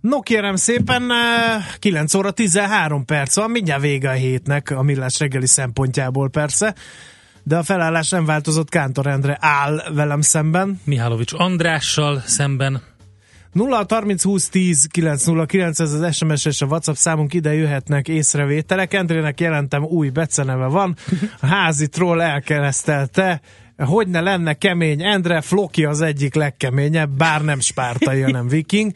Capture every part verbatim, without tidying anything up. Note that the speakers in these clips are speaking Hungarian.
No kérem szépen, kilenc óra tizenhárom perc van, mindjárt vége a hétnek a Millás reggeli szempontjából persze, de a felállás nem változott, Kántor Endre áll velem szemben. Mihálovics Andrással szemben. nulla harminc húsz tíz kilenc nulla kilenc, ez az es em es és a WhatsApp számunk, ide jöhetnek észrevételek. Endrének jelentem új beceneve van, a házi troll elkeresztelte, hogy ne lenne kemény Endre, Floki az egyik legkeményebb, bár nem spártai, hanem viking.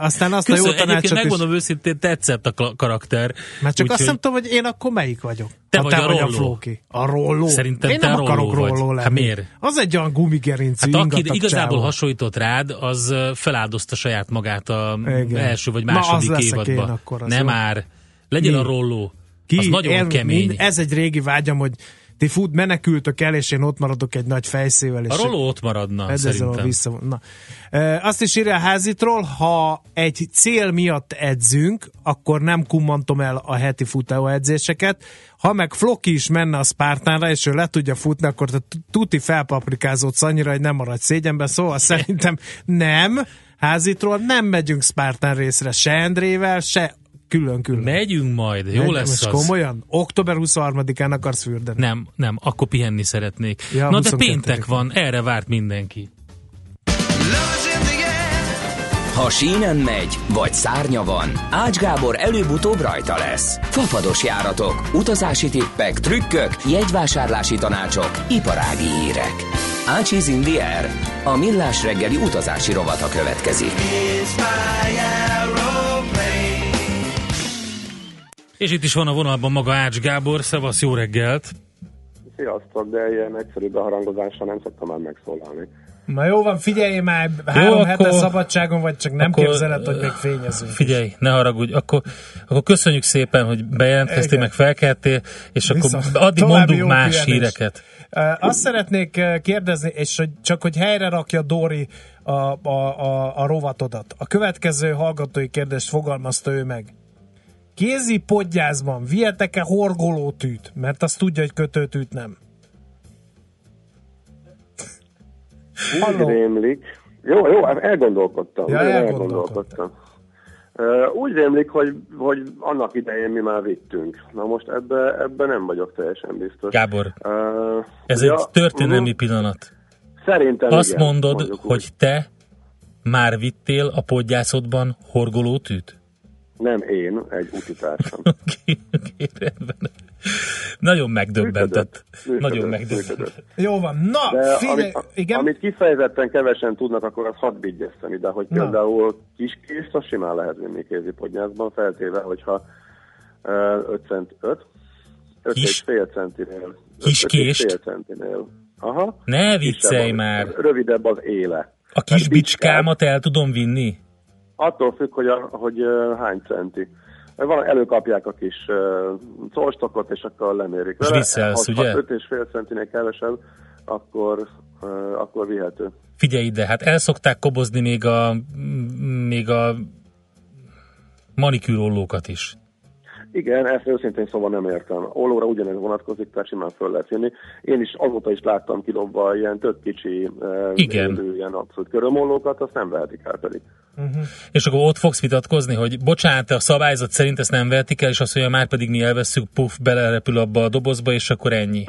Aztán azt Köszön, a jó tanácsot is... megmondom őszintén, tetszett a karakter. Mert csak úgy, azt hogy... nem tudom, hogy én akkor melyik vagyok. Te hát vagy a, a Floki. A Rollo. Szerintem én nem akarok Rollo lenni. Hát miért? Az egy olyan gumigerincű hát, ingatag csávó. Igazából hasonlított rád, az feláldozta saját magát a igen. első vagy második évadban. Nem már. Legyen mi? A Rollo. Ki? Az nagyon én, kemény. Mind, ez egy régi vágyam, hogy ti fut menekültök el, és én ott maradok egy nagy fejszével. A Rollo ott maradna, ez szerintem. Vissza, na. E, azt is írja a házitról, ha egy cél miatt edzünk, akkor nem kummantom el a heti futó edzéseket. Ha meg Floki is menne a Spartanra, és ő le tudja futni, akkor te tuti felpaprikázódsz annyira, hogy nem maradj szégyenben. Szóval szerintem nem. Házitról nem megyünk Spartan részre, se Endrével, se külön-külön. Megyünk majd, jó Megyünk, lesz az. Komolyan? október huszonharmadikán akarsz fürdeni? Nem, nem, akkor pihenni szeretnék. Ja, na de péntek van, erre várt mindenki. Ha sínen megy, vagy szárnya van, Ács Gábor előbb-utóbb rajta lesz. Fafados járatok, utazási tippek, trükkök, jegyvásárlási tanácsok, iparági hírek. Ácsiz in the air. A Millás reggeli utazási rovata következik. És itt is van a vonalban maga Ács Gábor, szevasz, jó reggelt! Sziasztok, de ilyen egyszerű beharangozásra nem szoktam már megszólalni. Na jó van, figyelj már, három jó, hete akkor, szabadságon vagy, csak nem akkor, képzeled, hogy még fényezünk. Figyelj, is. Ne haragudj, akkor, akkor köszönjük szépen, hogy bejelentkeztél, igen. meg felkeltél, és viszont, akkor addig mondunk más pihenés. Híreket. Azt szeretnék kérdezni, és hogy csak hogy helyre rakja Dóri a, a, a, a rovatodat. A következő hallgatói kérdést fogalmazta ő meg. Kézi podgyászban vihetek-e horgolótűt? Mert azt tudja, hogy kötőtűt nem. Úgy rémlik. Jó, jó, elgondolkodtam. Ja, elgondolkodtam. Úgy rémlik, hogy, hogy annak idején mi már vittünk. Na most ebben ebbe nem vagyok teljesen biztos. Gábor, uh, ez ja, egy történelmi uh, pillanat. Szerintem azt igen, mondod, hogy úgy. Te már vittél a podgyászodban horgolótűt? Nem én, egy utitársam. Okay, okay, nagyon megdöbbentett. Működött, Nagyon működött, megdöbbentett. Jó van. Na, figyelj, amit, igen? Amit kifejezetten kevesen tudnak, akkor az hadd vigyeztem ide, hogy na. Például kiskést, azt simán lehet vinni kézipodnyászban, feltéve, hogyha öt cent öt, öt és fél centinél. Kiskést? Aha. Ne viccelj már! Rövidebb az éle. A kis bicskámat el tudom vinni? Attól függ, hogy, a, hogy uh, hány centi. Van, előkapják a kis uh, colstokot, és akkor lemérik. És visszaelsz, ugye? Ha öt és fél centinél kevesebb, akkor, uh, akkor vihető. Figyelj ide, hát el szokták kobozni még a, még a manikűrollókat is. Igen, ezt őszintén szóval nem értem. Ollóra ugyanez vonatkozik, tehát simán föl lehet jönni. Én is azóta is láttam kidobva ilyen tök kicsi, igen. Élő, ilyen abszolút körömollókat, azt nem vehetik el pedig. Uh-huh. És akkor ott fogsz vitatkozni, hogy bocsánat, a szabályzat szerint ezt nem vehetik el, és azt mondja, már pedig mi elvesszük, puff, belerepül abba a dobozba, és akkor ennyi.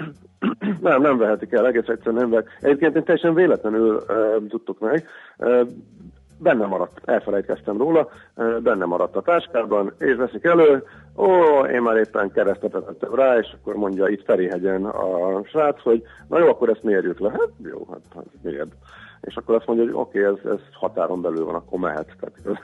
Nem, nem vehetik el, egész egyszerűen nem vehetik. Egyébként én teljesen véletlenül uh, tudtuk meg, uh, benne maradt, elfelejtkeztem róla, benne maradt a táskában, és veszik elő, ó, én már éppen keresztet tettem rá, és akkor mondja itt Ferihegyen a srác, hogy na jó, akkor ezt mérjük le. Hát jó, hát, hát miért? És akkor azt mondja, hogy oké, okay, ez, ez határon belül van, akkor mehet. Tehát,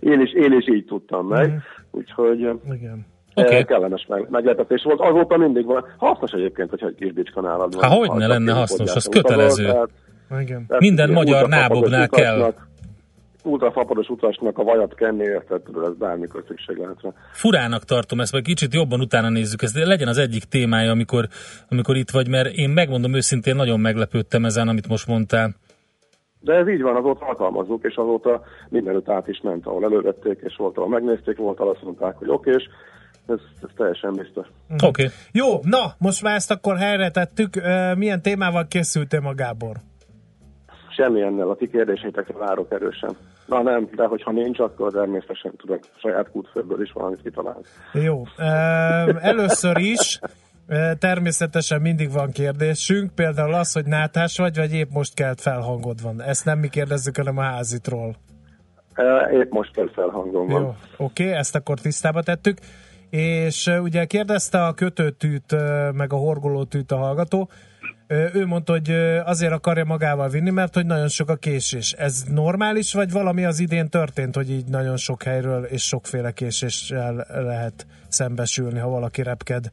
én, is, én is így tudtam meg, mm. úgyhogy... igen. Okay. Kellemes meglepetés volt. Azóta mindig van. Hasznos egyébként, hogyha egy kis bicska nálad van. Há, hogyne lenne hasznos, az kötelező. Utazol, tehát, igen. Tehát minden magyar nábognál kell. ultrafapados utasnak a vajat kenni, érted, tudod, ez bármikor szükség lehet. Furának tartom ezt, vagy kicsit jobban utána nézzük, ez legyen az egyik témája, amikor, amikor itt vagy, mert én megmondom őszintén, nagyon meglepődtem ezen, amit most mondtál. De ez így van, azóta hatalmazzuk, és azóta mindenütt át is ment, ahol elővették, és volt, ahol megnézték, volt, ahol azt mondták, hogy oké, és ez, ez teljesen biztos. Oké. Okay. Jó, na, most már ezt akkor helyre tettük. Milyen témával készültél ma, Gábor? Semmilyennel, a ti kérdéseitekre várok erősen. Na nem, de hogyha nincs, akkor természetesen tudok saját kútfőből is valamit kitalálni. Jó. Először is természetesen mindig van kérdésünk, például az, hogy nátás vagy, vagy épp most kelt felhangod van. Ezt nem mi kérdezzük, hanem a házitról. Épp most kelt felhangom van. Jó, oké, okay, ezt akkor tisztába tettük. És ugye kérdezte a kötőtűt, meg a horgolótűt a hallgató. Ő mondta, hogy azért akarja magával vinni, mert hogy nagyon sok a késés. Ez normális, vagy valami az idén történt, hogy így nagyon sok helyről és sokféle késéssel lehet szembesülni, ha valaki repked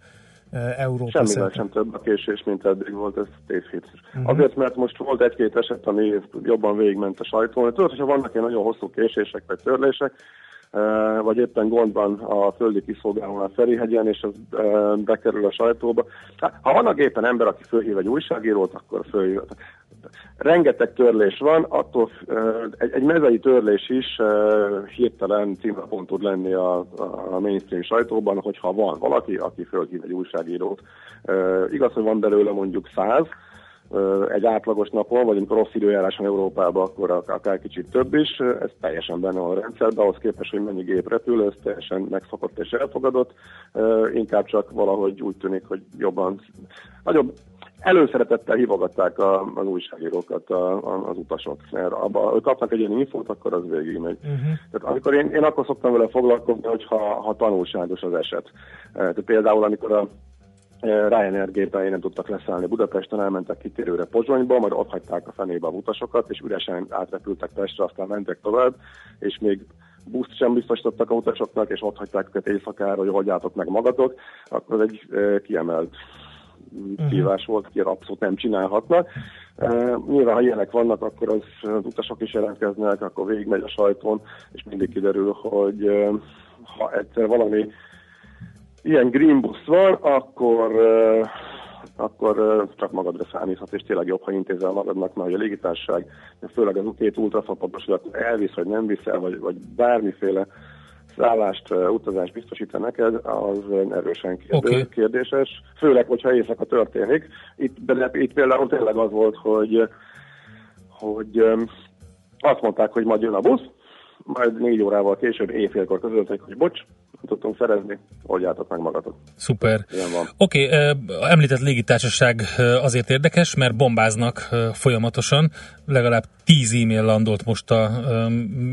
Európa szinten? Semmivel sem több a késés, mint eddig volt, ez tévhit. Uh-huh. Azért, mert most volt egy-két eset, ami jobban végigment a sajtón. Tudod, hogyha vannak ilyen nagyon hosszú késések vagy törlések, vagy éppen gondban a földi kiszolgálónál Ferihegyen, és ez bekerül a sajtóba. Ha van a gépen ember, aki fölhív egy újságírót, akkor fölhív. Rengeteg törlés van, attól egy mezei törlés is hirtelen címlapon tud lenni a, a mainstream sajtóban, hogyha van valaki, aki fölhív egy újságírót. Igaz, hogy van belőle mondjuk száz, egy átlagos napon, vagy amikor rossz időjárás van Európában, akkor akár kicsit több is, ez teljesen benne van a rendszerben, ahhoz képest, hogy mennyi gép repül, ez teljesen megszokott és elfogadott, inkább csak valahogy úgy tűnik, hogy jobban, nagyobb előszeretettel hívogatták a, az újságírókat a, a, az utasok, mert abba kapnak egy ilyen infót, akkor az végigmegy. Uh-huh. Tehát amikor én, én akkor szoktam vele foglalkozni, hogyha ha tanulságos az eset. Tehát például, amikor a Ryanair gépen nem tudtak leszállni Budapesten, elmentek kitérőre Pozsonyba, majd ott hagyták a fenébe a utasokat, és üresen átrepültek Pestre, aztán mentek tovább, és még buszt sem biztosítottak a utasoknak, és ott hagyták őket éjszakára, hogy oldjátok meg magatok, akkor ez egy kiemelt hívás volt, ki abszolút nem csinálhatnak. Nyilván, ha ilyenek vannak, akkor az utasok is jelentkeznek, akkor végigmegy a sajtón, és mindig kiderül, hogy ha egyszer valami ilyen green busz van, akkor, euh, akkor euh, csak magadra számíthat, és tényleg jobb, ha intézel magadnak, mert a légitársaság, főleg az két ultrafapados, hogy elvisz, vagy nem viszel, vagy, vagy bármiféle szállást, uh, utazást biztosít-e neked, az erősen kérdő, okay. kérdéses. Főleg, hogyha éjszaka történik. Itt, de, itt például tényleg az volt, hogy, hogy um, azt mondták, hogy majd jön a busz, majd négy órával később, éjfélkor közölték, hogy bocs, nem tudtunk szerezni, oldjátok meg magatok. Szuper. Oké, okay, említett légitársaság azért érdekes, mert bombáznak folyamatosan, legalább tíz e-mail landolt most a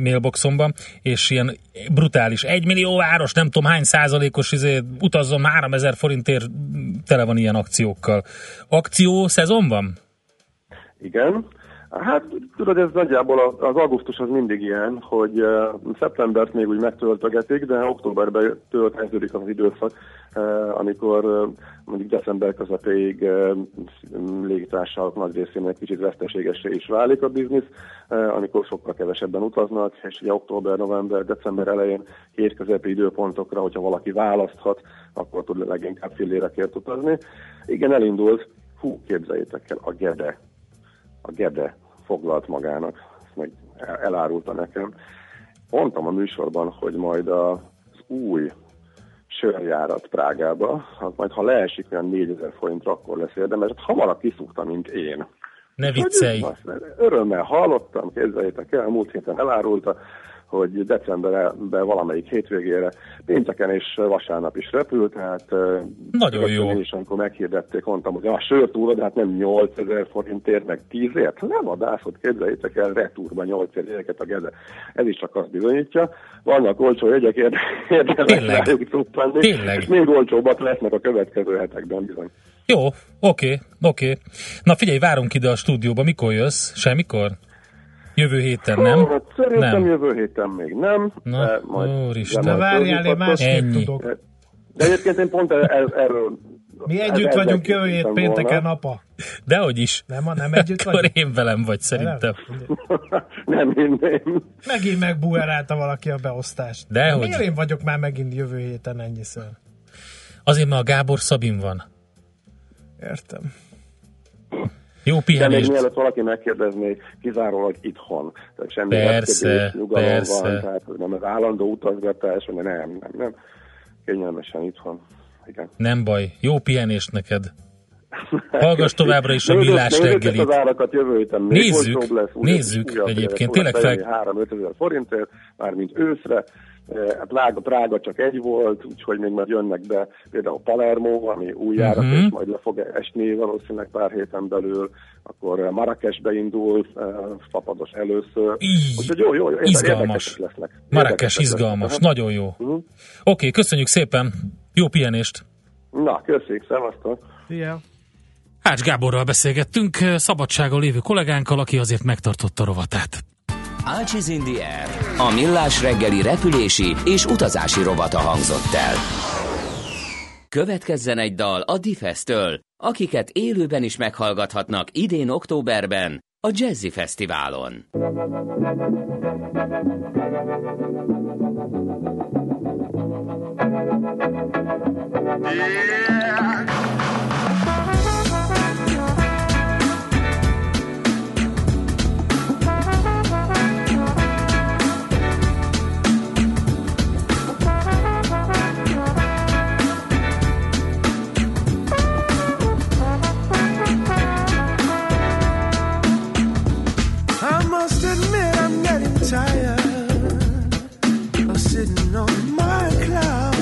mailboxomban, és ilyen brutális, egy millió város, nem tudom hány százalékos, izé, utazzon háromezer forintért, tele van ilyen akciókkal. Akció szezon van? Igen. Hát tudod, ez nagyjából az augusztus az mindig ilyen, hogy uh, szeptembert még úgy megtöltögetik, de októberben töltöződik az időszak, uh, amikor uh, mondjuk december közepéig uh, légitársaságok nagy részének kicsit veszteségessé is válik a biznisz, uh, amikor sokkal kevesebben utaznak, és ugye október, november, december elején hétközepi időpontokra, hogyha valaki választhat, akkor tud leginkább fillérekért utazni. Igen, elindult, hú, képzeljétek el, a Gede. A Gede foglalt magának, ezt meg elárulta nekem. Mondtam a műsorban, hogy majd az új sörjárat Prágába, az majd ha leesik olyan négyezer forintra, akkor lesz érdemes. Hát hamarabb kiszúgta, mint én. Ne viccelj! Örömmel hallottam, képzeljétek el, múlt héten elárulta, hogy decemberben valamelyik hétvégére, pénteken és vasárnap is repült, hát nagyon jó. Én is, amikor meghirdették, mondtam, hogy a sörtúra, de hát nem nyolcezer forintért, meg tízért, levadászott, képzeljétek el, retúrban nyolcezer jegyeket a Gede. Ez is csak azt bizonyítja. Vannak olcsó jegyek, érdemes rájuk truppanni, és még olcsóbbak lesznek a következő hetekben bizony. Jó, oké, oké. Na figyelj, várunk ide a stúdióba, mikor jössz? Semmikor? Jövő héten, nem? Ó, hát szerintem nem. Jövő héten még nem. Na, de majd, úristen, de várjál, én másképp tudok. De egyébként én pont erről Mi együtt vagyunk jövő hét pénteken, apa. Dehogy is. Nem, ha nem együtt akkor vagyunk. Én velem vagy szerintem. Nem, én nem. Megint megbuerálta valaki a beosztást. Dehogy. Miért én vagyok már megint jövő héten ennyiször? Azért, mert a Gábor Szabin van. Értem. Jó pihenést. De még mielőtt valaki megkérdezné, kizárólag itthon. Tehát semmi persze, persze. Van, tehát nem az állandó utazgatás, nem, nem, nem. Kényelmesen itthon. Igen. Nem baj. Jó pihenést neked. Hallgass továbbra is a Millás reggelit. Nézzük, nézzük egyébként. Tényleg fel... három-öt ezer forintért, mármint őszre. Hát lága, drága csak egy volt, úgyhogy még már jönnek be például Palermo, ami újjára, uh-huh. és majd le fog esni valószínűleg pár héten belül, akkor Marrakesbe indul, fapados először. Így, úgyhogy jó, jó, jó, izgalmas. Marrakes izgalmas, lesznek. Nagyon jó. Uh-huh. Oké, okay, köszönjük szépen, jó pihenést! Na, köszönjük, szevasztok! Yeah. Ács Gáborral beszélgettünk, szabadságon lévő kollégánkkal, aki azért megtartotta rovatát. Ácsiz in the air. A Millás reggeli repülési és utazási rovata hangzott el. Következzen egy dal a Difesztől, akiket élőben is meghallgathatnak idén októberben a Jazzy Fesztiválon. Yeah. Tired of sitting on my cloud.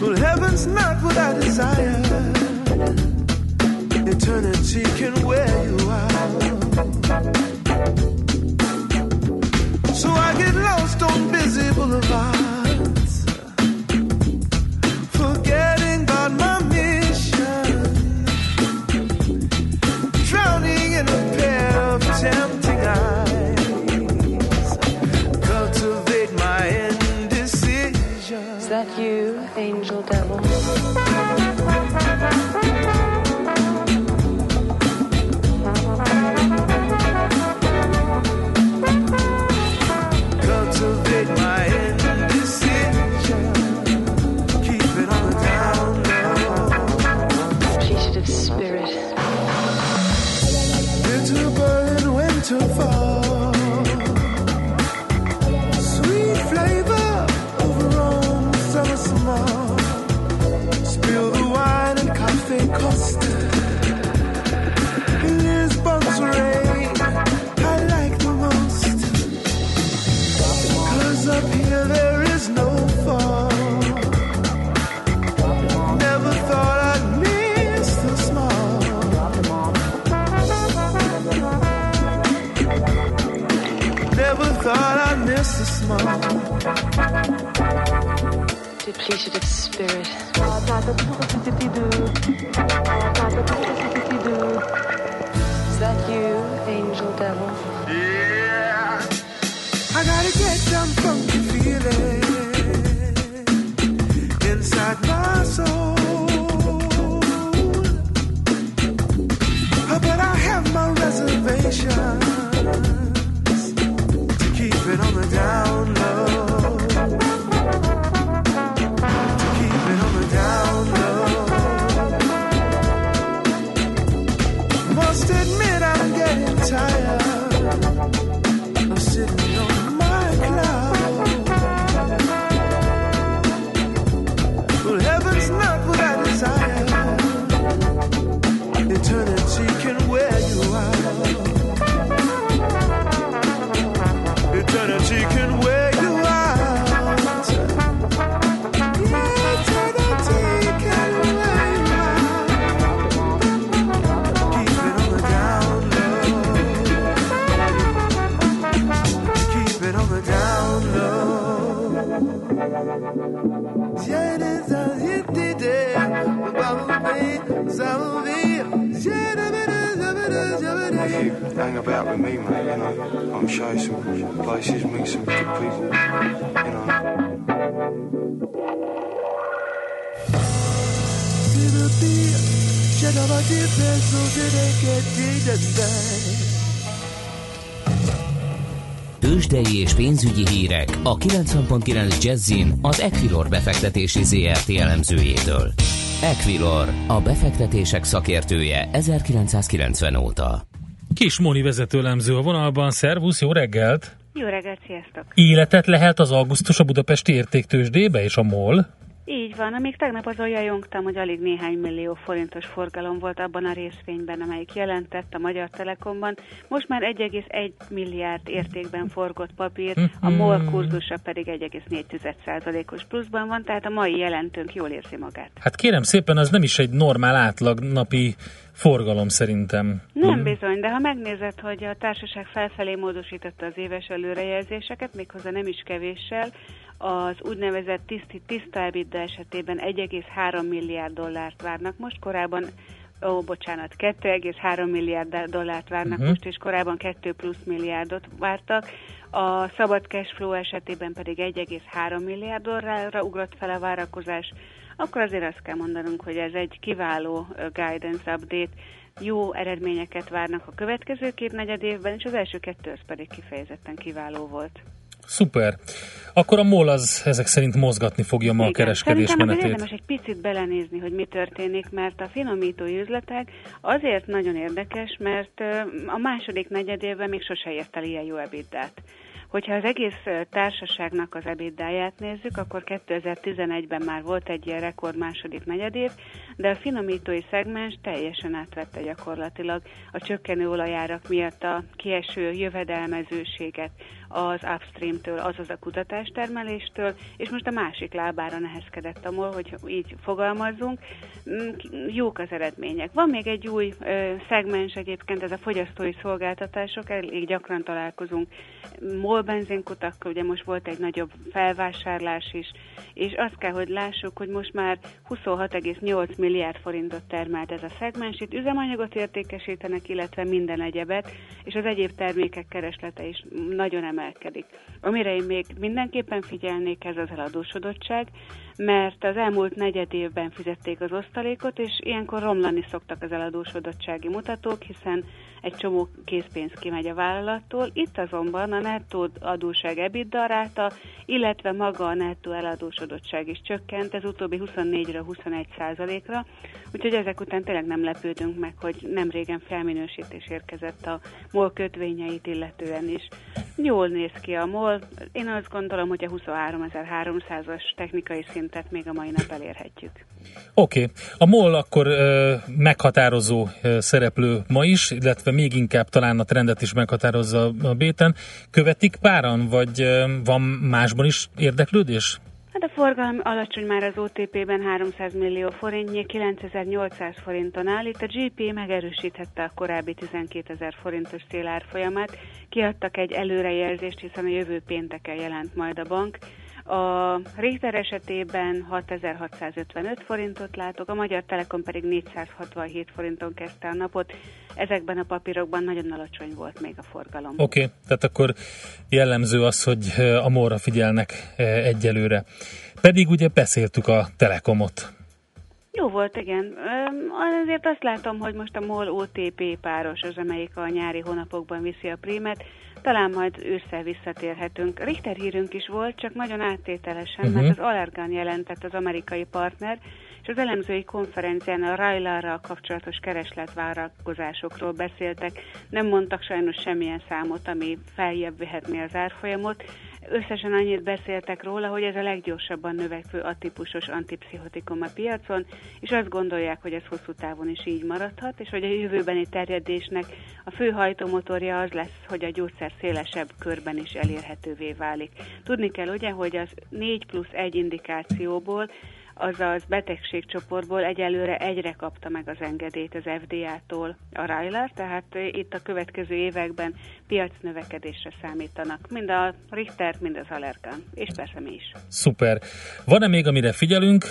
Well, heaven's not what I desire. Eternity can wear you out. So I get lost on busy boulevards, forgetting about my mission, drowning in a tempting eyes, cultivate my indecision. Is that you, angel devil? Cultivate my indecision, keep it on the down low. She's of spirit. To fall, sweet flavor overgrown summer small. Spill the wine and cafe Costa. In this box rain, I like the most. 'Cause up here there is no fall. Never thought I'd miss the small. Never thought I'd miss a smile. Depleted spirit. Is that you, angel devil? Yeah. I gotta get some funky feeling inside my soul. But I have my reservations. Keep it on the down low. To keep it on the down low. Must admit I'm getting tired of sitting on my cloud. Well, heaven's not what I desire. Eternity can wear you out. Eternity can wear you out. Eternity can wear you out. Keep it on the down low. Keep it on the down low. Janice, I hit the day. Bobby, Zombie, Janice. If you hang about with me, mate, you know, I'm show you some places, meet some good people, you know. my dear pencils, it ain't getting inside. Tőzsdei és pénzügyi hírek a kilencven egész kilenc Jazzin az Equilor befektetési zé er té elemzőjétől. Equilor, a befektetések szakértője ezerkilencszázkilencven óta. Kis Móni vezető elemző a vonalban. Szervusz, jó reggelt! Jó reggelt, sziasztok! Életet lehet az augusztus a budapesti értéktőzsdébe és a MOL? Így van, amíg tegnap azon jajongtam, hogy alig néhány millió forintos forgalom volt abban a részvényben, amelyik jelentett a Magyar Telekomban, most már egy egész egy milliárd értékben forgott papír, a MOL kurzusa pedig egy egész négy százalékos pluszban van, tehát a mai jelentőnk jól érzi magát. Hát kérem szépen, az nem is egy normál átlag napi forgalom szerintem. Nem bizony, de ha megnézed, hogy a társaság felfelé módosította az éves előrejelzéseket, méghozzá nem is kevéssel, az úgynevezett tiszti, tiszta EBITDA esetében egy egész három milliárd dollárt várnak most, korábban, ó, bocsánat, két egész három milliárd dollárt várnak uh-huh. most, és korábban két plusz milliárdot vártak. A szabad cash flow esetében pedig egy egész három milliárd dollárra ugrott fel a várakozás. Akkor azért azt kell mondanunk, hogy ez egy kiváló guidance update. Jó eredményeket várnak a következő két negyed évben, és az első kettő pedig kifejezetten kiváló volt. Szuper. Akkor a MOL az ezek szerint mozgatni fogja ma igen, a kereskedés menetét. Érdemes egy picit belenézni, hogy mi történik, mert a finomítói üzletek azért nagyon érdekes, mert a második negyedévben még sose ért el ilyen jó ebéddát. Hogyha az egész társaságnak az ebédáját nézzük, akkor kétezer-tizenegyben már volt egy ilyen rekord második negyedév, de a finomítói szegmens teljesen átvette gyakorlatilag a csökkenő olajárak miatt a kieső jövedelmezőséget az upstreamtől, azaz a kutatástermeléstől, és most a másik lábára nehezkedett a MOL, hogy így fogalmazzunk. Jók az eredmények. Van még egy új ö, szegmens egyébként, ez a fogyasztói szolgáltatások, elég gyakran találkozunk MOL benzinkutakkal, ugye most volt egy nagyobb felvásárlás is, és azt kell, hogy lássuk, hogy most már huszonhat egész nyolc milliárd forintot termelt ez a szegmens, itt üzemanyagot értékesítenek, illetve minden egyebet, és az egyéb termékek kereslete is nagyon emel Elkedik. Amire én még mindenképpen figyelnék, ez az eladósodottság, mert az elmúlt negyed évben fizették az osztalékot, és ilyenkor romlani szoktak az eladósodottsági mutatók, hiszen egy csomó készpénz kimegy a vállalattól. Itt azonban a nettó adóság EBITDA ráta, illetve maga a nettó eladósodottság is csökkent, ez utóbbi huszonnégyről huszonegy százalékra, úgyhogy ezek után tényleg nem lepődünk meg, hogy nem régen felminősítés érkezett a MOL kötvényeit illetően is. Jól néz ki a MOL, én azt gondolom, hogy a huszonháromezer-háromszázas technikai szintet még a mai nap elérhetjük. Oké, okay. A MOL akkor ö, meghatározó ö, szereplő ma is, illetve még inkább talán a trendet is meghatározza a béten. Követik páran, vagy ö, van másban is érdeklődés? Hát a forgalom alacsony már az o té pében háromszáz millió forintnyi, kilencezer-nyolcszáz forinton áll. Itt a gé pé megerősítette a korábbi tizenkétezer forintos célárfolyamát. Kiadtak egy előrejelzést, hiszen a jövő pénteken jelent majd a bank. A Richter esetében hatezer-hatszázötvenöt forintot látok, a Magyar Telekom pedig négyszázhatvanhét forinton kezdte a napot. Ezekben a papírokban nagyon alacsony volt még a forgalom. Oké, okay, tehát akkor jellemző az, hogy a MOL-ra figyelnek egyelőre. Pedig ugye beszéltük a Telekomot. Jó volt, igen. Azért azt látom, hogy most a MOL o té pé páros az, amelyik a nyári hónapokban viszi a prímet. Talán majd ősszel visszatérhetünk. Richter hírünk is volt, csak nagyon áttételesen, uh-huh. mert az Allergan jelentett az amerikai partner, és az elemzői konferencián a Ryanairral kapcsolatos keresletvárakozásokról beszéltek. Nem mondtak sajnos semmilyen számot, ami feljebb vihetné az árfolyamot. Összesen annyit beszéltek róla, hogy ez a leggyorsabban növekvő atípusos antipszichotikum a piacon, és azt gondolják, hogy ez hosszú távon is így maradhat, és hogy a jövőbeni terjedésnek a fő hajtómotorja az lesz, hogy a gyógyszer szélesebb körben is elérhetővé válik. Tudni kell ugye, hogy az négy plusz egy indikációból, azaz betegségcsoportból egyelőre egyre kapta meg az engedélyt az ef dé á-tól a Ryanair, tehát itt a következő években piacnövekedésre számítanak. Mind a Richter, mind az Allergan, és persze mi is. Szuper. Van-e még, amire figyelünk?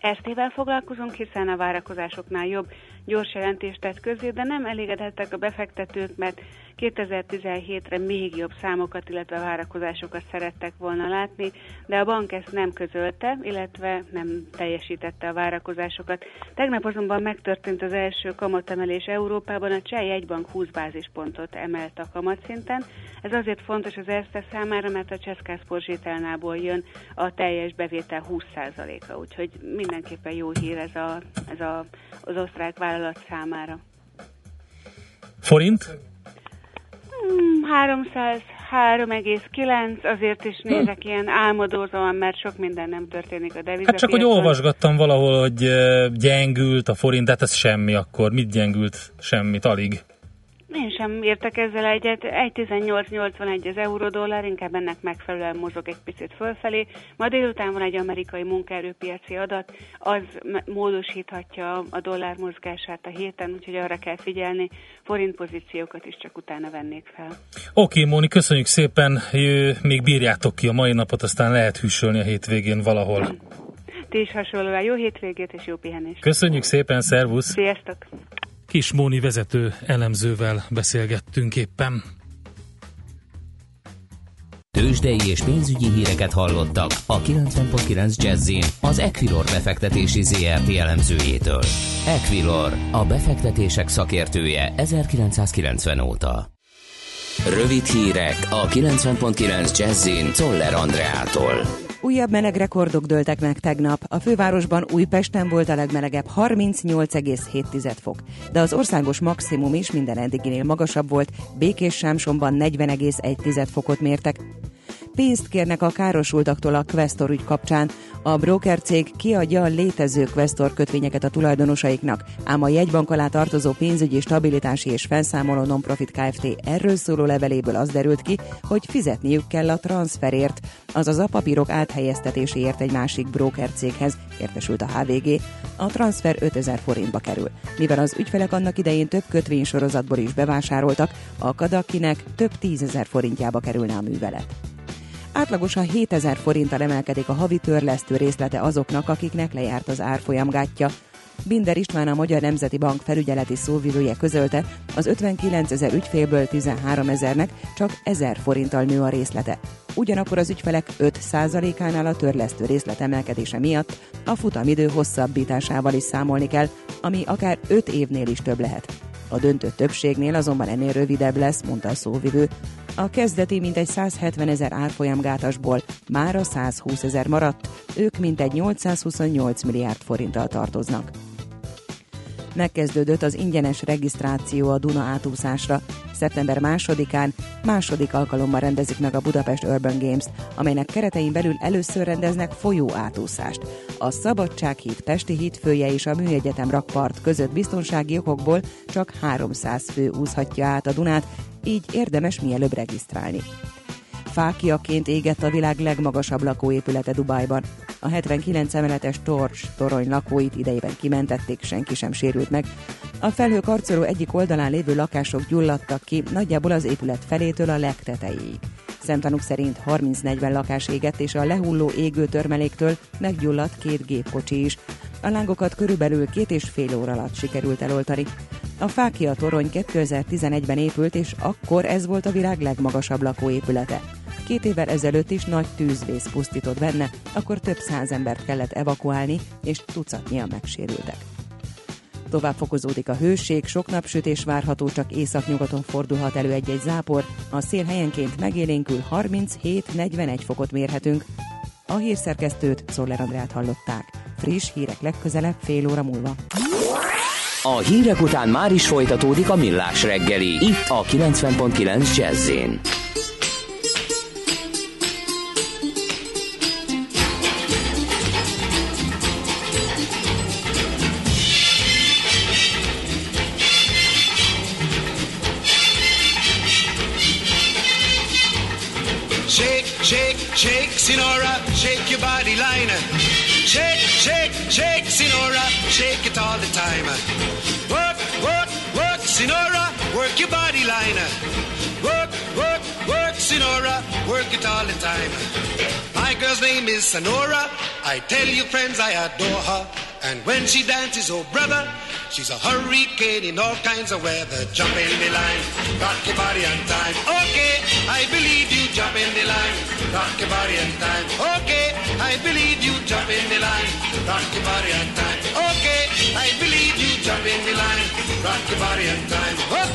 Erztével foglalkozunk, hiszen a várakozásoknál jobb gyors jelentést tett közé, de nem elégedhettek a befektetők, mert kétezer-tizenhétre még jobb számokat, illetve várakozásokat szerettek volna látni, de a bank ezt nem közölte, illetve nem teljesítette a várakozásokat. Tegnap azonban megtörtént az első kamatemelés Európában, a cseh jegybank húsz bázispontot emelt a kamatszinten. Ez azért fontos az ERSZTE számára, mert a Cseszkászporzsételnából jön a teljes bevétel húsz százaléka, úgyhogy mindenképpen jó hír ez, a, ez a, az osztrák vállalat számára. Forint? háromszáz három egész kilenc, azért is nézek hmm. ilyen álmodózóan, mert sok minden nem történik a devizapiacon. Hát csak, hogy olvasgattam valahol, hogy gyengült a forint, de hát ez semmi akkor. Mit gyengült? Semmit, alig. Én sem értek ezzel egyet. egy tizennyolc nyolcvanegy az euró-dollár, inkább ennek megfelelően mozog egy picit fölfelé. Ma délután van egy amerikai munkaerőpiaci adat, az módosíthatja a dollár mozgását a héten, úgyhogy arra kell figyelni, forint pozíciókat is csak utána vennék fel. Oké, Móni, köszönjük szépen, még bírjátok ki a mai napot, aztán lehet hűsölni a hétvégén valahol. Ti is hasonlóan, jó hétvégét és jó pihenést! Köszönjük szépen, szervusz! Sziasztok! Kis Móni vezető elemzővel beszélgettünk éppen. Tőzsdei és pénzügyi híreket hallottak a kilencven egész kilenc Jazzin az Equilor befektetési zé er té elemzőjétől. Equilor, a befektetések szakértője ezerkilencszázkilencven óta. Rövid hírek a kilencven egész kilenc Jazzin Czoller Andreától. Újabb melegrekordok dőltek meg tegnap. A fővárosban Újpesten volt a legmelegebb harmincnyolc egész hét tized fok, de az országos maximum is minden eddiginél magasabb volt, Békés-Sámsonban negyven egész egy tized fokot mértek. Pénzt kérnek a károsultaktól a Questor ügy kapcsán. A brókercég kiadja a létező Questor kötvényeket a tulajdonosaiknak, ám a jegybank alá tartozó pénzügyi stabilitási és felszámoló nonprofit Kft. Erről szóló leveléből az derült ki, hogy fizetniük kell a transferért, azaz a papírok áthelyeztetéséért egy másik brókercéghez, értesült a há vé gé. A transfer ötezer forintba kerül. Mivel az ügyfelek annak idején több kötvénysorozatból is bevásároltak, a kadakinek több tízezer forintjába kerülne a művelet. Átlagosan hétezer forinttal emelkedik a havi törlesztő részlete azoknak, akiknek lejárt az árfolyamgátja. Binder István, a Magyar Nemzeti Bank felügyeleti szóvivője közölte, az ötvenkilencezer ügyfélből tizenháromezernek csak ezer forinttal nő a részlete. Ugyanakkor az ügyfelek öt százalékánál a törlesztő részlet emelkedése miatt a futamidő hosszabbításával is számolni kell, ami akár öt évnél is több lehet. A döntő többségnél azonban ennél rövidebb lesz, mondta a szóvivő. A kezdeti mintegy százhetvenezer árfolyamgátásból már a százhúszezer maradt, ők mintegy nyolcszázhuszonnyolc milliárd forinttal tartoznak. Megkezdődött az ingyenes regisztráció a Duna átúszásra. szeptember másodikán második alkalommal rendezik meg a Budapest Urban Games, amelynek keretein belül először rendeznek folyó átúszást. A Szabadsághíd, Pesti híd fője és a Műegyetem rakpart között biztonsági okokból csak háromszáz fő úszhatja át a Dunát, így érdemes mielőbb regisztrálni. Fáklyaként égett a világ legmagasabb lakóépülete Dubajban. A hetvenkilenc emeletes Torch torony lakóit idejében kimentették, senki sem sérült meg. A felhőkarcoló egyik oldalán lévő lakások gyulladtak ki, nagyjából az épület felétől a legtetejéig. Szemtanúk szerint harminc-negyven lakás égett, és a lehulló égő törmeléktől meggyulladt két gépkocsi is. A lángokat körülbelül két és fél óra alatt sikerült eloltani. A Fákja torony kétezer-tizenegyben épült, és akkor ez volt a világ legmagasabb lakóépülete. Két évvel ezelőtt is nagy tűzvész pusztított benne, akkor több száz embert kellett evakuálni, és tucatnyian megsérültek. Tovább fokozódik a hőség, sok napsütés várható, csak északnyugaton fordulhat elő egy-egy zápor, a szél helyenként megélénkül harminchét-negyvenegy fokot mérhetünk. A hírszerkesztőt, Czoller Andrát hallották. Friss hírek legközelebb fél óra múlva. A hírek után már is folytatódik a Millás reggeli, itt a kilencven egész kilenc Jazz-én. Shake, shake, shake, Sinora, shake your body liner. Shake, shake, shake, Sinora, shake it all the time. Work, work, work, Sinora, work your body liner. Work, work, work, Sinora, work it all the time. My girl's name is Sonora, I tell you friends I adore her. And when she dances, oh brother, She's a hurricane in all kinds of weather. Jump in the line, rock your body on time. Okay, I believe you. Jump in the line, rock your body on time. Okay, I believe you. Jump in the line, rock your body on time. Okay, I believe you. Jump in the line, rock your body on time. Whoop.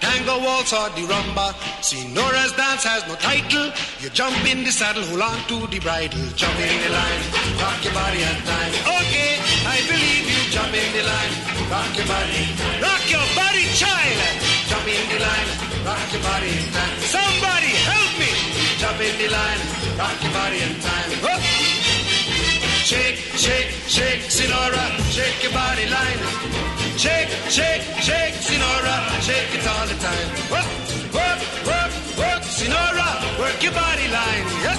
tango, waltz, or the rumba. Sinora's dance has no title. You jump in the saddle, hold on to the bridle. Jump in the line, rock your body on time. Okay, I believe you. Jump in the line, rock your body. Rock your body, child. Jump in the line, rock your body in time. Somebody help me. Jump in the line, rock your body in time. Whoop. Shake, shake, shake, Sinora, shake your body line. Shake, shake, shake, Sinora, shake it all the time. Work, work, work, work, Sinora, work your body line. Yes.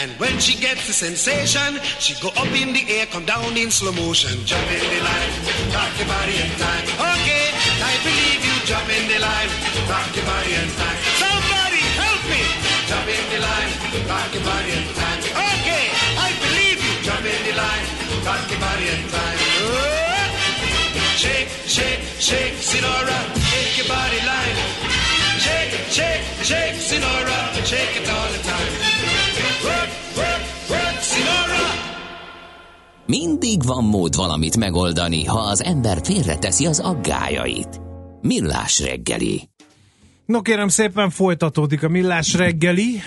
And when she gets the sensation, she go up in the air, come down in slow motion. Jump in the line, rock your body in time. Okay, I believe you. Jump in the line, rock your body in time. Somebody help me. Jump in the line, rock your body in time. Okay, I believe you. Jump in the line, rock your body in time. Oh! Shake, shake, shake, Sinora, shake your body line. Shake, shake, shake, Sinora, shake it all the time. Mindig van mód valamit megoldani, ha az ember félreteszi az aggályait. Millás reggeli. No kérem szépen, folytatódik a Millás reggeli.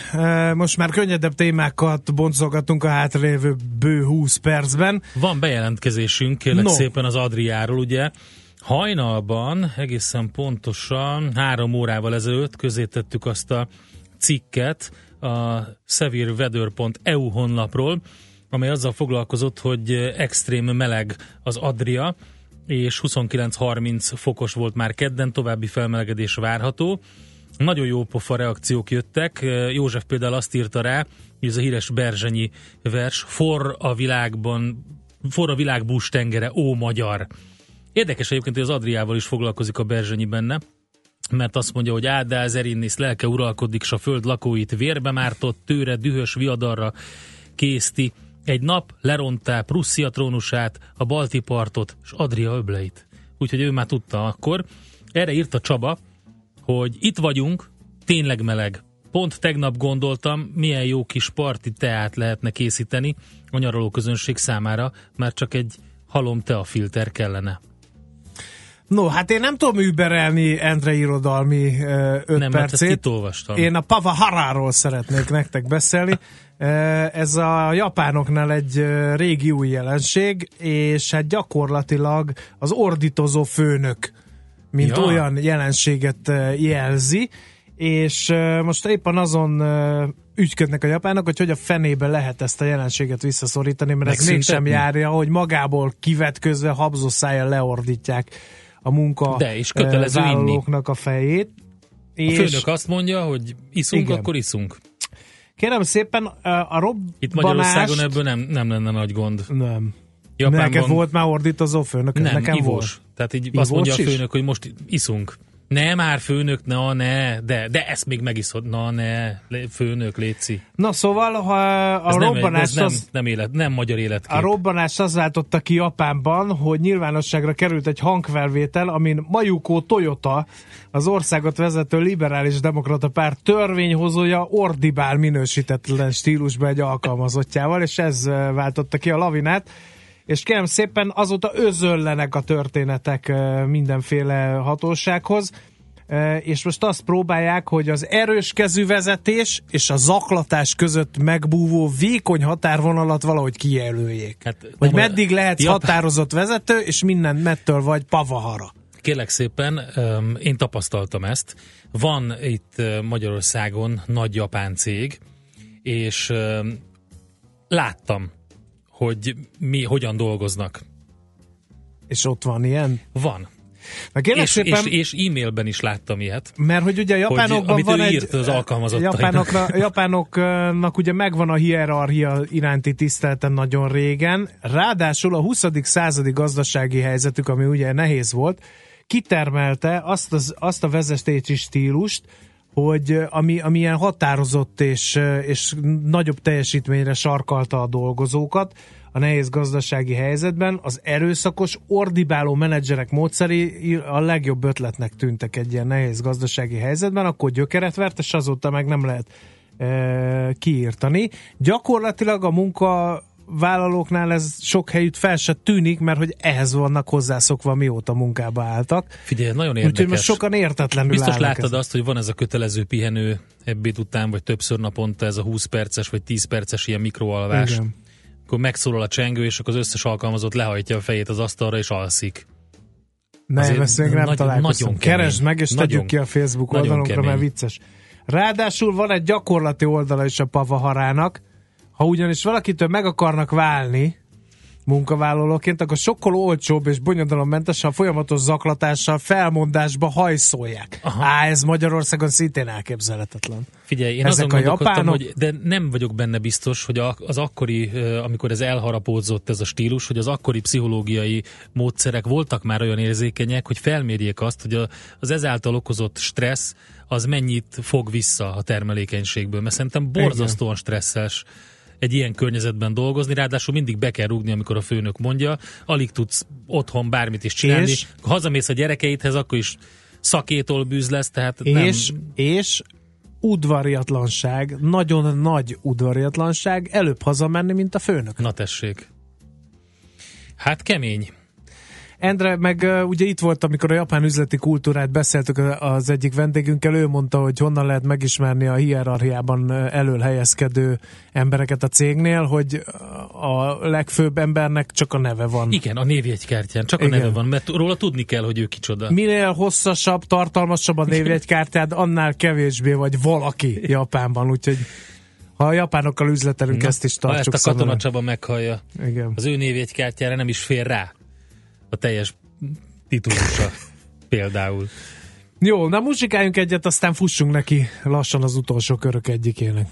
Most már könnyedebb témákat boncolgatunk a hátrévő bő húsz percben. Van bejelentkezésünk, kérlek no. szépen az Adriáról, ugye? Hajnalban, egészen pontosan három órával ezelőtt közé tettük azt a cikket, a severe weather dot e u honlapról, amely azzal foglalkozott, hogy extrém meleg az Adria, és huszonkilenc-harminc fokos volt már kedden, további felmelegedés várható. Nagyon jó pofa reakciók jöttek. József például azt írta rá, hogy ez a híres Berzsenyi vers, forr a világban, forr a világ bús tengere, ó magyar. Érdekes egyébként, hogy az Adriával is foglalkozik a Berzsenyi benne, mert azt mondja, hogy ádáz erinnész lelke uralkodik, s a föld lakóit vérbe mártott, tőre, dühös viadarra készti. Egy nap leronttá Prusszia trónusát, a balti partot és Adria öbleit. Úgyhogy ő már tudta akkor. Erre írta Csaba, hogy itt vagyunk, tényleg meleg. Pont tegnap gondoltam, milyen jó kis parti teát lehetne készíteni a nyaraló közönség számára, már csak egy halom teafilter kellene. No, hát én nem tudom überelni Endre irodalmi öt nem, percét. Nem, én a Pavaharáról szeretnék nektek beszélni. Ez a japánoknál egy régi új jelenség, és hát gyakorlatilag az ordítozó főnök, mint ja. olyan jelenséget jelzi, és most éppen azon ügyködnek a japánok, hogy hogy a fenébe lehet ezt a jelenséget visszaszorítani, mert ez mégsem járja, hogy magából kivetközve habzószájjal leordítják a munkavállalóknak a fejét. A és főnök azt mondja, hogy iszunk, igen. akkor iszunk. Kérem szépen, a robbanást... Itt Magyarországon ebből nem, nem lenne nagy gond. Nem. Japánban... Neked volt már ordítozó főnök? Nem, nekem ivós. Volt. Tehát így ivós azt mondja is? A főnök, hogy most iszunk. Ne már főnök, na ne, de, de ezt még megiszod, na ne, főnök, léci. Na szóval ha a ez robbanás nem, az... Nem, nem, élet, nem magyar életkép. A robbanás az váltotta ki Japánban, hogy nyilvánosságra került egy hangfelvétel, amin Majukó Toyota, az országot vezető liberális demokrata párt törvényhozója ordibál minősítetlen stílusban egy alkalmazottjával, és ez váltotta ki a lavinát. És kérem szépen, azóta özöllenek a történetek mindenféle hatósághoz, és most azt próbálják, hogy az erős kezű vezetés és a zaklatás között megbúvó vékony határvonalat valahogy kijelöljék. Hát, hogy meddig lehetsz Japán... határozott vezető, és minden mettől vagy Pavaharā. Kérlek szépen, én tapasztaltam ezt. Van itt Magyarországon nagy japán cég, és láttam, hogy mi hogyan dolgoznak. És ott van ilyen? Van. És, szépen, és, és e-mailben is láttam ilyet. Mert hogy ugye a japánokban van egy... az japánokra, japánoknak ugye megvan a hierarchia iránti tiszteleten nagyon régen. Ráadásul a huszadik századi gazdasági helyzetük, ami ugye nehéz volt, kitermelte azt, az, azt a vezetési stílust, hogy ami, ami ilyen határozott és, és nagyobb teljesítményre sarkalta a dolgozókat a nehéz gazdasági helyzetben, az erőszakos, ordibáló menedzserek módszeri a legjobb ötletnek tűntek egy ilyen nehéz gazdasági helyzetben, akkor gyökeret vert, és azóta meg nem lehet e, kiírtani. Gyakorlatilag a munkavállalóknál ez sok helyütt fel se tűnik, mert hogy ehhez vannak hozzászokva, mióta munkába álltak. Figyelj, nagyon érdekes. Úgyhogy most sokan értetlenül biztos láttad ezt. Azt, hogy van ez a kötelező pihenő ebéd után, vagy többször naponta ez a húsz perces, vagy tíz perces ilyen mikroalvás. Igen. Akkor megszólal a csengő, és akkor az összes alkalmazott lehajtja a fejét az asztalra, és alszik. Nem, ezt még nem nagy, találkoztam. Keresd meg, és nagyon, tegyük ki a Facebook oldalunkra, mert vicces. Ráadásul van egy gyakorlati oldala is a Pavaharának. Ha ugyanis valakitől meg akarnak válni munkavállalóként, akkor sokkal olcsóbb és bonyodalommentesen a folyamatos zaklatással felmondásba hajszolják. Aha. Á, ez Magyarországon szintén elképzelhetetlen. Figyelj, én azon gondolkodtam, hogy de nem vagyok benne biztos, hogy az akkori, amikor ez elharapódzott ez a stílus, hogy az akkori pszichológiai módszerek voltak már olyan érzékenyek, hogy felmérjék azt, hogy az ezáltal okozott stressz az mennyit fog vissza a termelékenységből, mert szerintem borzasztóan stresszes egy ilyen környezetben dolgozni, ráadásul mindig be kell rúgni, amikor a főnök mondja, alig tudsz otthon bármit is csinálni. És ha hazamész a gyerekeidhez, akkor is szakétól bűz lesz, tehát és, nem... És udvariatlanság, nagyon nagy udvariatlanság, előbb hazamenni, mint a főnök. Na tessék. Hát kemény. Endre, meg ugye itt volt, amikor a japán üzleti kultúrát beszéltük az egyik vendégünkkel, ő mondta, hogy honnan lehet megismerni a hierarchiában elől helyezkedő embereket a cégnél, hogy a legfőbb embernek csak a neve van. Igen, a névjegykártyán csak igen. A neve van, mert róla tudni kell, hogy ő kicsoda. Minél hosszasabb, tartalmasabb a névjegykártyád, annál kevésbé vagy valaki Japánban, úgyhogy ha a japánokkal üzletelünk, na, ezt is tartsuk. Ezt a Katona Csaba meghallja. Igen. Az ő névjegykártyára nem is fér rá a teljes titulusa például. Jó, na muzsikáljunk egyet, aztán fussunk neki lassan az utolsó körök egyikének.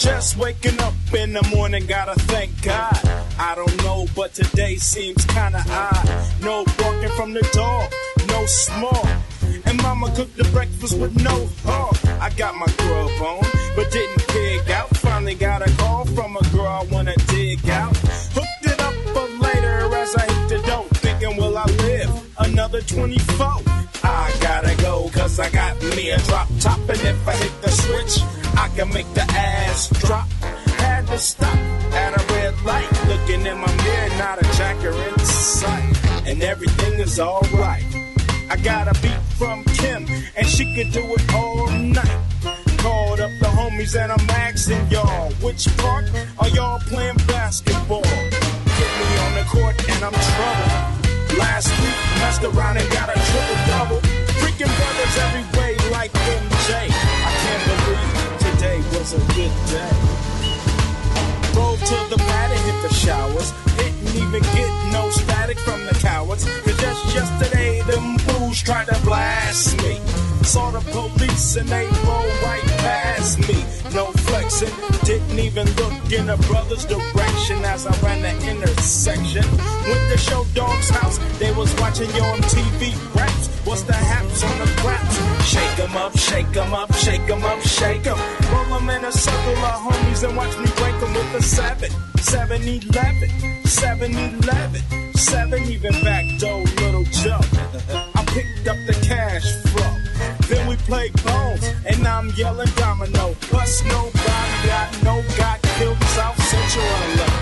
Just waking up in the morning, gotta thank God. I don't know, but today seems kinda odd. No walking from the door, no small. And mama cooked the breakfast with no hog. I got my grub on, but didn't dig out. Finally got a call from a girl I wanna dig out. Hooked it up for later as I hit the dope. Thinking, will I live another twenty-four? I gotta go, cause I got me a drop top. And if I hit the switch, I can make the ass drop. Had to stop at a red light. Looking in my mirror, not a jacker in sight. And everything is alright. I got a beat from Kim, and she could do it all night. Called up the homies and I'm asking y'all, which park are y'all playing basketball? Get me on the court and I'm trouble. Last week, messed around and got a triple-double. Freaking brothers every way like M J. I can't believe today was a good day. Rolled to the pad and hit the showers. Didn't even get no static from the cowards. Cause just yesterday, them fools tried to blast me. Saw the and they roll right past me. No flexing, didn't even look in a brother's direction as I ran the intersection. Went to show dog's house, they was watching you on T V raps. What's the haps on the claps? Shake 'em up, shake 'em up, shake 'em up, shake 'em. Roll 'em in a circle of homies and watch me break 'em with a seven, seven eleven, seven eleven, seven even back though little Joe. I picked up the cash flow. Then we played bones, and I'm yelling domino. Plus nobody got no got killed South Central alone.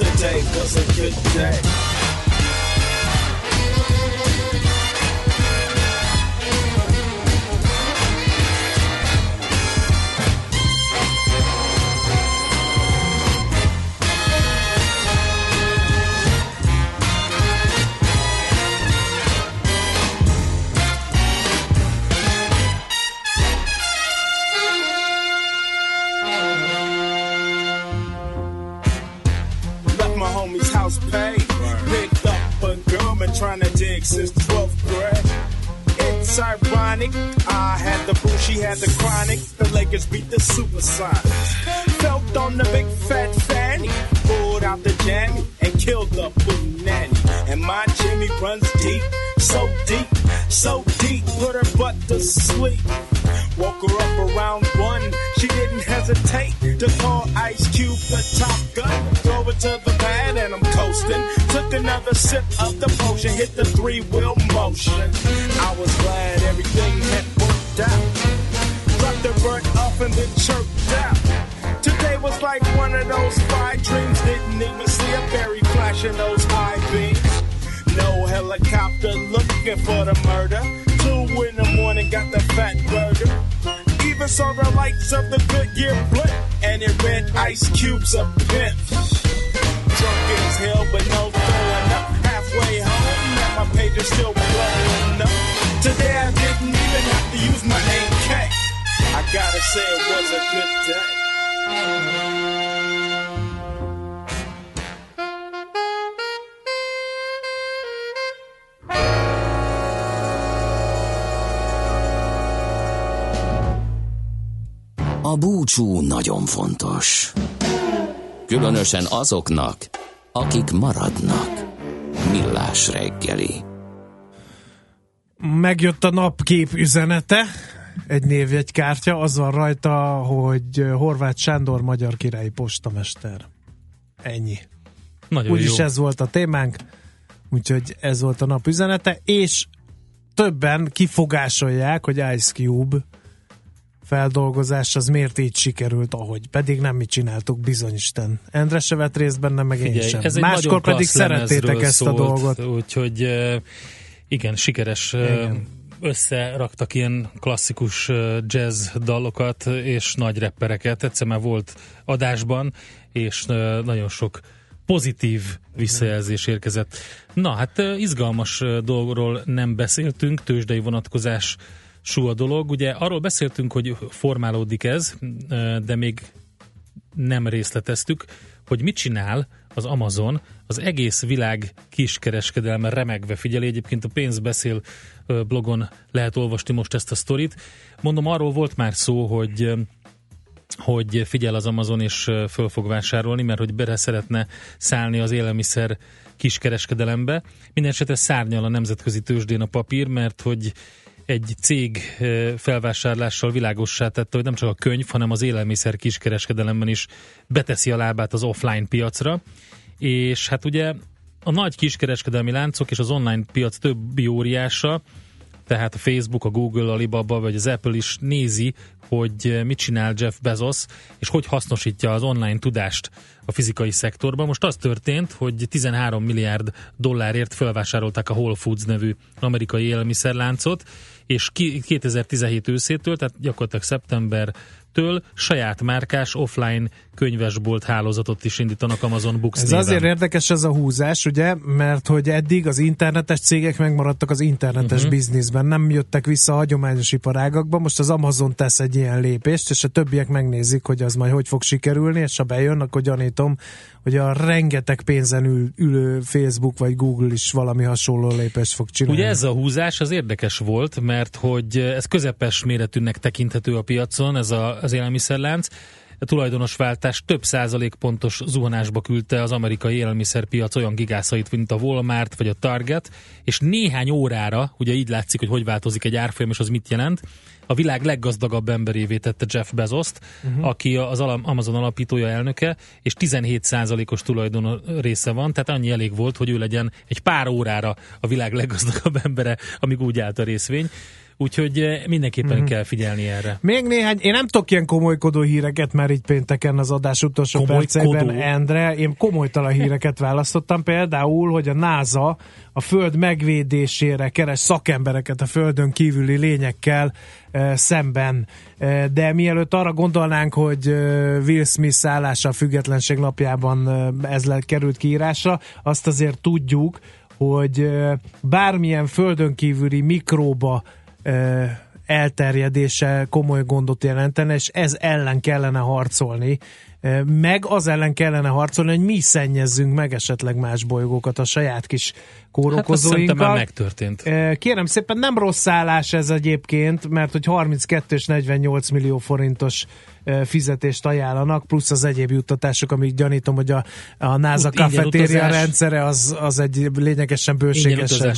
Today was a good day. Paid. Picked up a girl been trying to dig since twelfth grade. It's ironic, I had the boo, she had the chronic. The Lakers beat the Supersonics. Felt on the big fat fanny, pulled out the jammy and killed the boo nanny. And my Jimmy runs deep, so deep, so deep, put her butt to sleep. Woke her up around one, she didn't hesitate to call Ice Cube the Top Gun. Throw it to the pad and I'm coasting. Took another sip of the potion, hit the three-wheel motion. I was glad everything had worked out. Dropped the bird off and then chirped out. Today was like one of those fly dreams. Didn't even see a fairy flashing those high beams. No helicopter looking for the murder. Two in the morning, got the fat burger. Even saw the lights of the Goodyear blimp, and it read Ice Cube's a pimp. Drunk as hell, but no throwing up. Halfway home, now my page is still blowing up. Today I didn't even have to use my A K. I gotta say it was a good day. A búcsú nagyon fontos. Különösen azoknak, akik maradnak. Millás reggeli. Megjött a napkép üzenete. Egy névjegykártya, az van rajta, hogy Horváth Sándor magyar királyi postamester. Ennyi. Nagyon úgyis jó. Ez volt a témánk, úgyhogy ez volt a nap üzenete, és többen kifogásolják, hogy Ice Cube feldolgozás, az miért így sikerült, ahogy pedig nem mi csináltuk, bizonyisten. Endre se vett részt benne, meg figyelj, én sem. Máskor pedig szerettétek ezt szólt, a dolgot. Úgyhogy igen, sikeres, igen. Összeraktak ilyen klasszikus jazz dalokat és nagy rappereket. Egyszer már volt adásban, és nagyon sok pozitív visszajelzés érkezett. Na, hát izgalmas dolgról nem beszéltünk, tőzsdei vonatkozás sú a dolog. Ugye arról beszéltünk, hogy formálódik ez, de még nem részleteztük, hogy mit csinál az Amazon, az egész világ kiskereskedelme remegve figyeli. Egyébként a Pénzbeszél blogon lehet olvasni most ezt a sztorit. Mondom, arról volt már szó, hogy, hogy figyel az Amazon és föl fog vásárolni, mert hogy bele szeretne szállni az élelmiszer kiskereskedelembe. Mindenesetre szárnyal a nemzetközi tőzsdén a papír, mert hogy egy cég felvásárlással világossá tette, hogy nem csak a könyv, hanem az élelmiszer kiskereskedelemben is beteszi a lábát az offline piacra, és hát ugye a nagy kiskereskedelmi láncok és az online piac többi óriása, tehát a Facebook, a Google, Alibaba vagy az Apple is nézi, hogy mit csinál Jeff Bezos, és hogy hasznosítja az online tudást a fizikai szektorban. Most az történt, hogy tizenhárom milliárd dollárért felvásárolták a Whole Foods nevű amerikai élelmiszerláncot, és kétezer-tizenhét őszétől, tehát gyakorlatilag szeptembertől saját márkás offline könyvesbolt hálózatot is indítanak Amazon Books néven. Ez azért érdekes ez a húzás, ugye, mert hogy eddig az internetes cégek megmaradtak az internetes uh-huh. bizniszben, nem jöttek vissza a hagyományos iparágakba, most az Amazon tesz egy ilyen lépést, és a többiek megnézik, hogy az majd hogy fog sikerülni, és ha bejön, akkor gyanítom, hogy a rengeteg pénzen ül, ülő Facebook vagy Google is valami hasonló lépést fog csinálni. Ugye ez a húzás az érdekes volt, mert hogy ez közepes méretűnek tekinthető a piacon, ez a, az élelmiszerlánc. A tulajdonosváltás több százalékpontos zuhanásba küldte az amerikai élelmiszerpiac olyan gigászait, mint a Walmart vagy a Target, és néhány órára, ugye így látszik, hogy hogy változik egy árfolyam, és az mit jelent, a világ leggazdagabb emberévé tette Jeff Bezost, uh-huh. aki az Amazon alapítója, elnöke, és tizenhét százalékos tulajdon része van, tehát annyi elég volt, hogy ő legyen egy pár órára a világ leggazdagabb embere, amíg úgy állt a részvény. Úgyhogy mindenképpen mm-hmm. kell figyelni erre. Még néhány, én nem tudok ilyen komolykodó híreket, már így pénteken az adás utolsó komolykodó. percében, Endre, én komolytalan híreket választottam, például, hogy a NASA a Föld megvédésére keres szakembereket a Földön kívüli lényekkel e, szemben. E, de mielőtt arra gondolnánk, hogy Will Smith szállása a Függetlenség napjában ez lett, került kiírásra, azt azért tudjuk, hogy bármilyen földön kívüli mikróba elterjedése komoly gondot jelentene, és ez ellen kellene harcolni. Meg az ellen kellene harcolni, hogy mi szennyezzünk meg esetleg más bolygókat a saját kis kórokozóinkkal. Hát megtörtént. Kérem szépen, nem rossz állás ez egyébként, mert hogy harminckettő és negyvennyolc millió forintos fizetést ajánlanak, plusz az egyéb juttatások, amíg gyanítom, hogy a, a NASA kafetéria rendszere az, az egy lényegesen bőségesen,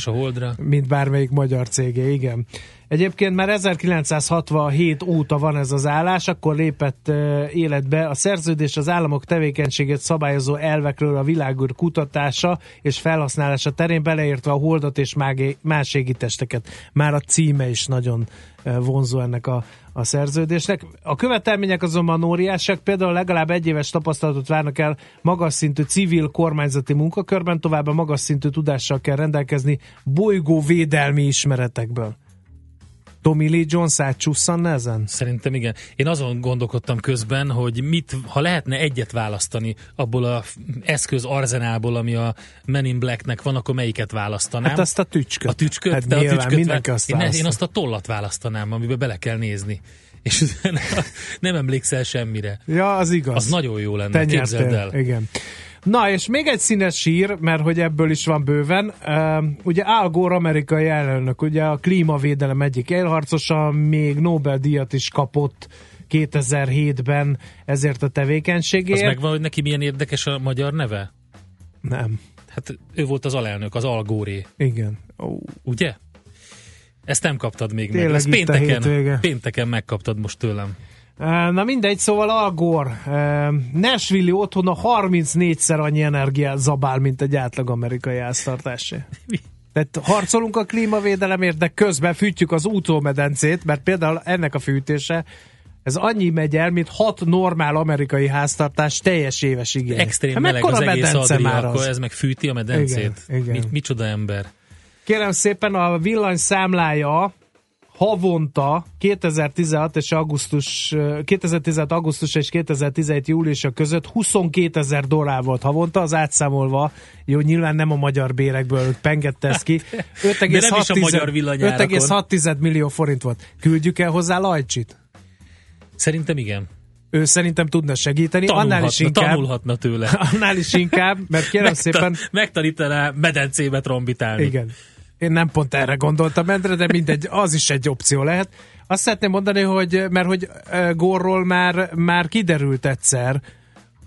mint bármelyik magyar cégé, igen. Egyébként már ezerkilencszázhatvanhét óta van ez az állás, akkor lépett életbe a szerződés az államok tevékenységét szabályozó elvekről a világűr kutatása és felhasználása terén, beleértve a holdat és más égitesteket. Már a címe is nagyon vonzó ennek a, a szerződésnek. A követelmények azonban óriásak, például legalább egy éves tapasztalatot várnak el magas szintű civil kormányzati munkakörben, továbbá magas szintű tudással kell rendelkezni bolygóvédelmi ismeretekből. Tommy Lee Jones átcsusszanna ezen? Szerintem igen. Én azon gondolkodtam közben, hogy mit, ha lehetne egyet választani abból az eszköz arzenálból, ami a Men in Blacknek van, akkor melyiket választanám? Hát azt a tücsköt. A tücsköt? Hát nyilván, a tücsköt azt én, én azt a tollat választanám, amiben bele kell nézni. És nem emlékszel semmire. Ja, az igaz. Az nagyon jó lenne. Te képzeld el. Igen. Na, és még egy színes hír, mert hogy ebből is van bőven. Uh, ugye Al Gore amerikai elnök, ugye a klímavédelem egyik élharcosa, még Nobel-díjat is kapott kétezer-hétben ezért a tevékenységért. Az megvan, hogy neki milyen érdekes a magyar neve? Nem. Hát ő volt az alelnök, az Al Gore. Igen. Oh. Ugye? Ezt nem kaptad még tényleg meg. Ez pénteken, pénteken megkaptad most tőlem. Na mindegy, szóval Al Gore Nashville-i otthona harmincnégyszer annyi energiát zabál, mint egy átlag amerikai háztartásé. Tehát harcolunk a klímavédelemért, de közben fűtjük az útómedencét, mert például ennek a fűtése, ez annyi megy el, mint hat normál amerikai háztartás teljes éves igény. Extrém meleg az egész adria, akkor ez meg fűti a medencét. Igen, igen. Micsoda ember. Kérem szépen, a villany számlája havonta kétezer-tizenhat és augusztus, kétezer-tizenhat augusztus és kétezer-tizenhét júliusa között huszonkétezer dollár volt havonta, az átszámolva, jó, nyilván nem a magyar bérekből pengette ezt ki, öt egész hat millió forint volt. Küldjük el hozzá Lajcsit? Szerintem igen. Ő szerintem tudna segíteni, tanulhatna, annál is inkább. Tanulhatna tőle. Annál is inkább, mert kérem Megta- szépen... Megtanítaná medencébe trombitálni. Igen. Én nem pont erre gondoltam, Endre, de mindegy, az is egy opció lehet. Azt szeretném mondani, hogy, mert hogy Gore-ról már, már kiderült egyszer,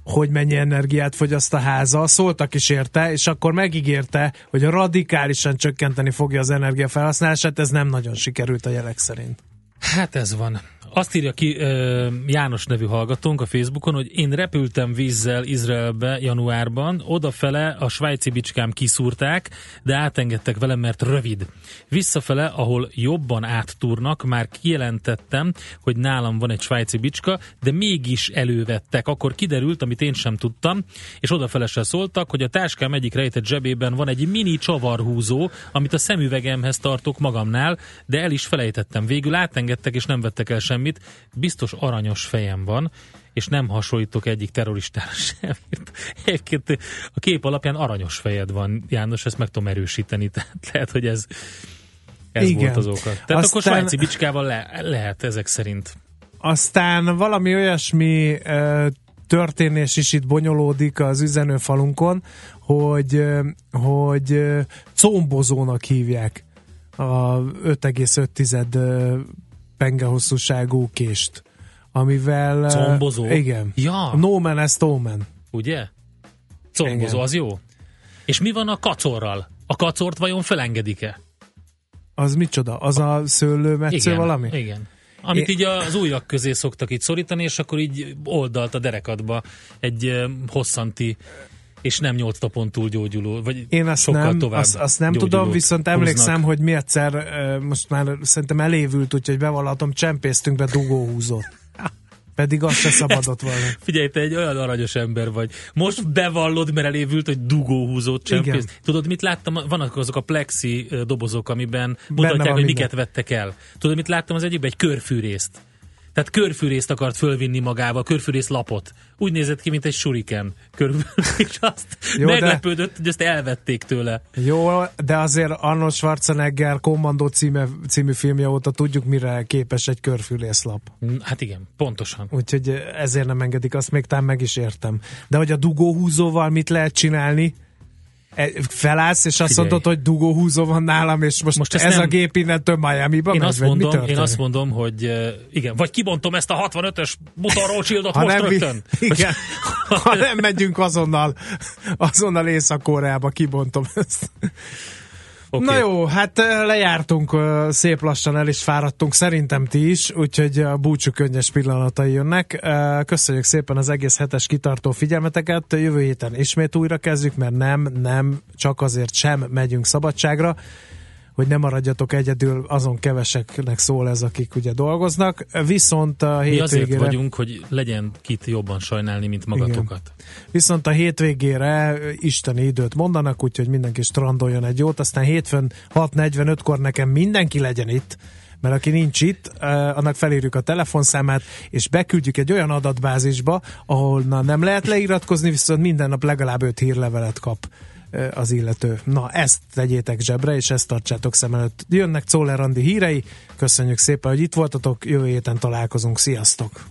hogy mennyi energiát fogyaszt a háza, szóltak is érte, és akkor megígérte, hogy radikálisan csökkenteni fogja az energiafelhasználását, ez nem nagyon sikerült a jelek szerint. Hát ez van. Azt írja ki ö, János nevű hallgatónk a Facebookon, hogy én repültem vízzel Izraelbe januárban, odafele a svájci bicskám kiszúrták, de átengedtek velem, mert rövid. Visszafele, ahol jobban áttúrnak, már kijelentettem, hogy nálam van egy svájci bicska, de mégis elővettek. Akkor kiderült, amit én sem tudtam, és odafele se szóltak, hogy a táskám egyik rejtett zsebében van egy mini csavarhúzó, amit a szemüvegemhez tartok magamnál, de el is felejtettem. Végül átengedtek, és nem vettek el semmi. Mit, biztos aranyos fejem van, és nem hasonlítok egyik terroristára semmit. Egyébként a kép alapján aranyos fejed van, János, ezt meg tudom erősíteni, tehát lehet, hogy ez, ez volt az oka. Tehát aztán... akkor svájci bicskával le, lehet ezek szerint. Aztán valami olyasmi ö, történés is itt bonyolódik az üzenőfalunkon, hogy, ö, hogy ö, combozónak hívják a öt egész öt penge hosszúságú kést, amivel... Combozó? Igen. Ja. No man is no man. Ugye? Combozó, igen. Az jó. És mi van a kacorral? A kacort vajon felengedik-e? Az micsoda? Az a, a szőlőmetsző, igen, valami? Igen. Amit é... így az ujjak közé szoktak itt szorítani, és akkor így oldalt a derekadba egy hosszanti, és nem nyolc napon túl gyógyuló, vagy én azt sokkal nem, tovább azt, azt nem tudom, viszont emlékszem, húznak. Hogy mi egyszer, most már szerintem elévült, úgyhogy bevallhatom, csempésztünk be dugóhúzót. Pedig azt se szabadott volna. Figyelj, te egy olyan aranyos ember vagy. Most bevallod, mert elévült, hogy dugóhúzót csempészt. Tudod, mit láttam? Vannak azok a plexi dobozok, amiben mutatják, hogy miket vettek el. Tudod, mit láttam az egyikben? Egy körfűrészt. Tehát körfűrészt akart fölvinni magával, körfűrész lapot. Úgy nézett ki, mint egy shuriken. És azt jó, meglepődött, de... hogy ezt elvették tőle. Jó, de azért Arnold Schwarzenegger Kommandó címe, című filmje óta tudjuk, mire képes egy körfűrészlap. Hát igen, pontosan. Úgyhogy ezért nem engedik, azt még talán meg is értem. De hogy a dugóhúzóval mit lehet csinálni? Felállsz, és azt Figyelj. mondod, hogy dugóhúzó van nálam, és most, most ez nem... a gép innentől Miami-ba én megy, azt mondom, Én azt mondom, hogy igen, vagy kibontom ezt a hatvanötös butarrócsildot most nem, rögtön. Igen, ha nem megyünk azonnal, azonnal Észak-Koreába, kibontom ezt. Okay. Na jó, hát lejártunk szép lassan, el is fáradtunk, szerintem ti is, úgyhogy a búcsú könnyes pillanatai jönnek. Köszönjük szépen az egész hetes kitartó figyelmeteket, jövő héten ismét újra kezdjük, mert nem, nem, csak azért sem megyünk szabadságra, hogy ne maradjatok egyedül, azon keveseknek szól ez, akik ugye dolgoznak, viszont a hétvégére... Mi azért vagyunk, hogy legyen kit jobban sajnálni, mint magatokat. Igen. Viszont a hétvégére isteni időt mondanak, úgyhogy mindenki strandoljon egy jót, aztán hétfőn hat negyvenötkor nekem mindenki legyen itt, mert aki nincs itt, annak felírjuk a telefonszámát, és beküldjük egy olyan adatbázisba, ahol nem lehet leiratkozni, viszont minden nap legalább öt hírlevelet kap az illető. Na, ezt tegyétek zsebre, és ezt tartsátok szem előtt. Jönnek Czoller Andi hírei. Köszönjük szépen, hogy itt voltatok. Jövő héten találkozunk. Sziasztok!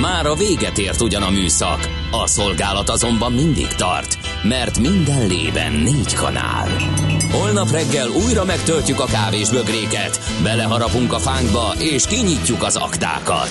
Már a véget ért ugyan a műszak. A szolgálat azonban mindig tart, mert minden lében négy kanál. Holnap reggel újra megtöltjük a kávés bögréket, beleharapunk a fánkba, és kinyitjuk az aktákat.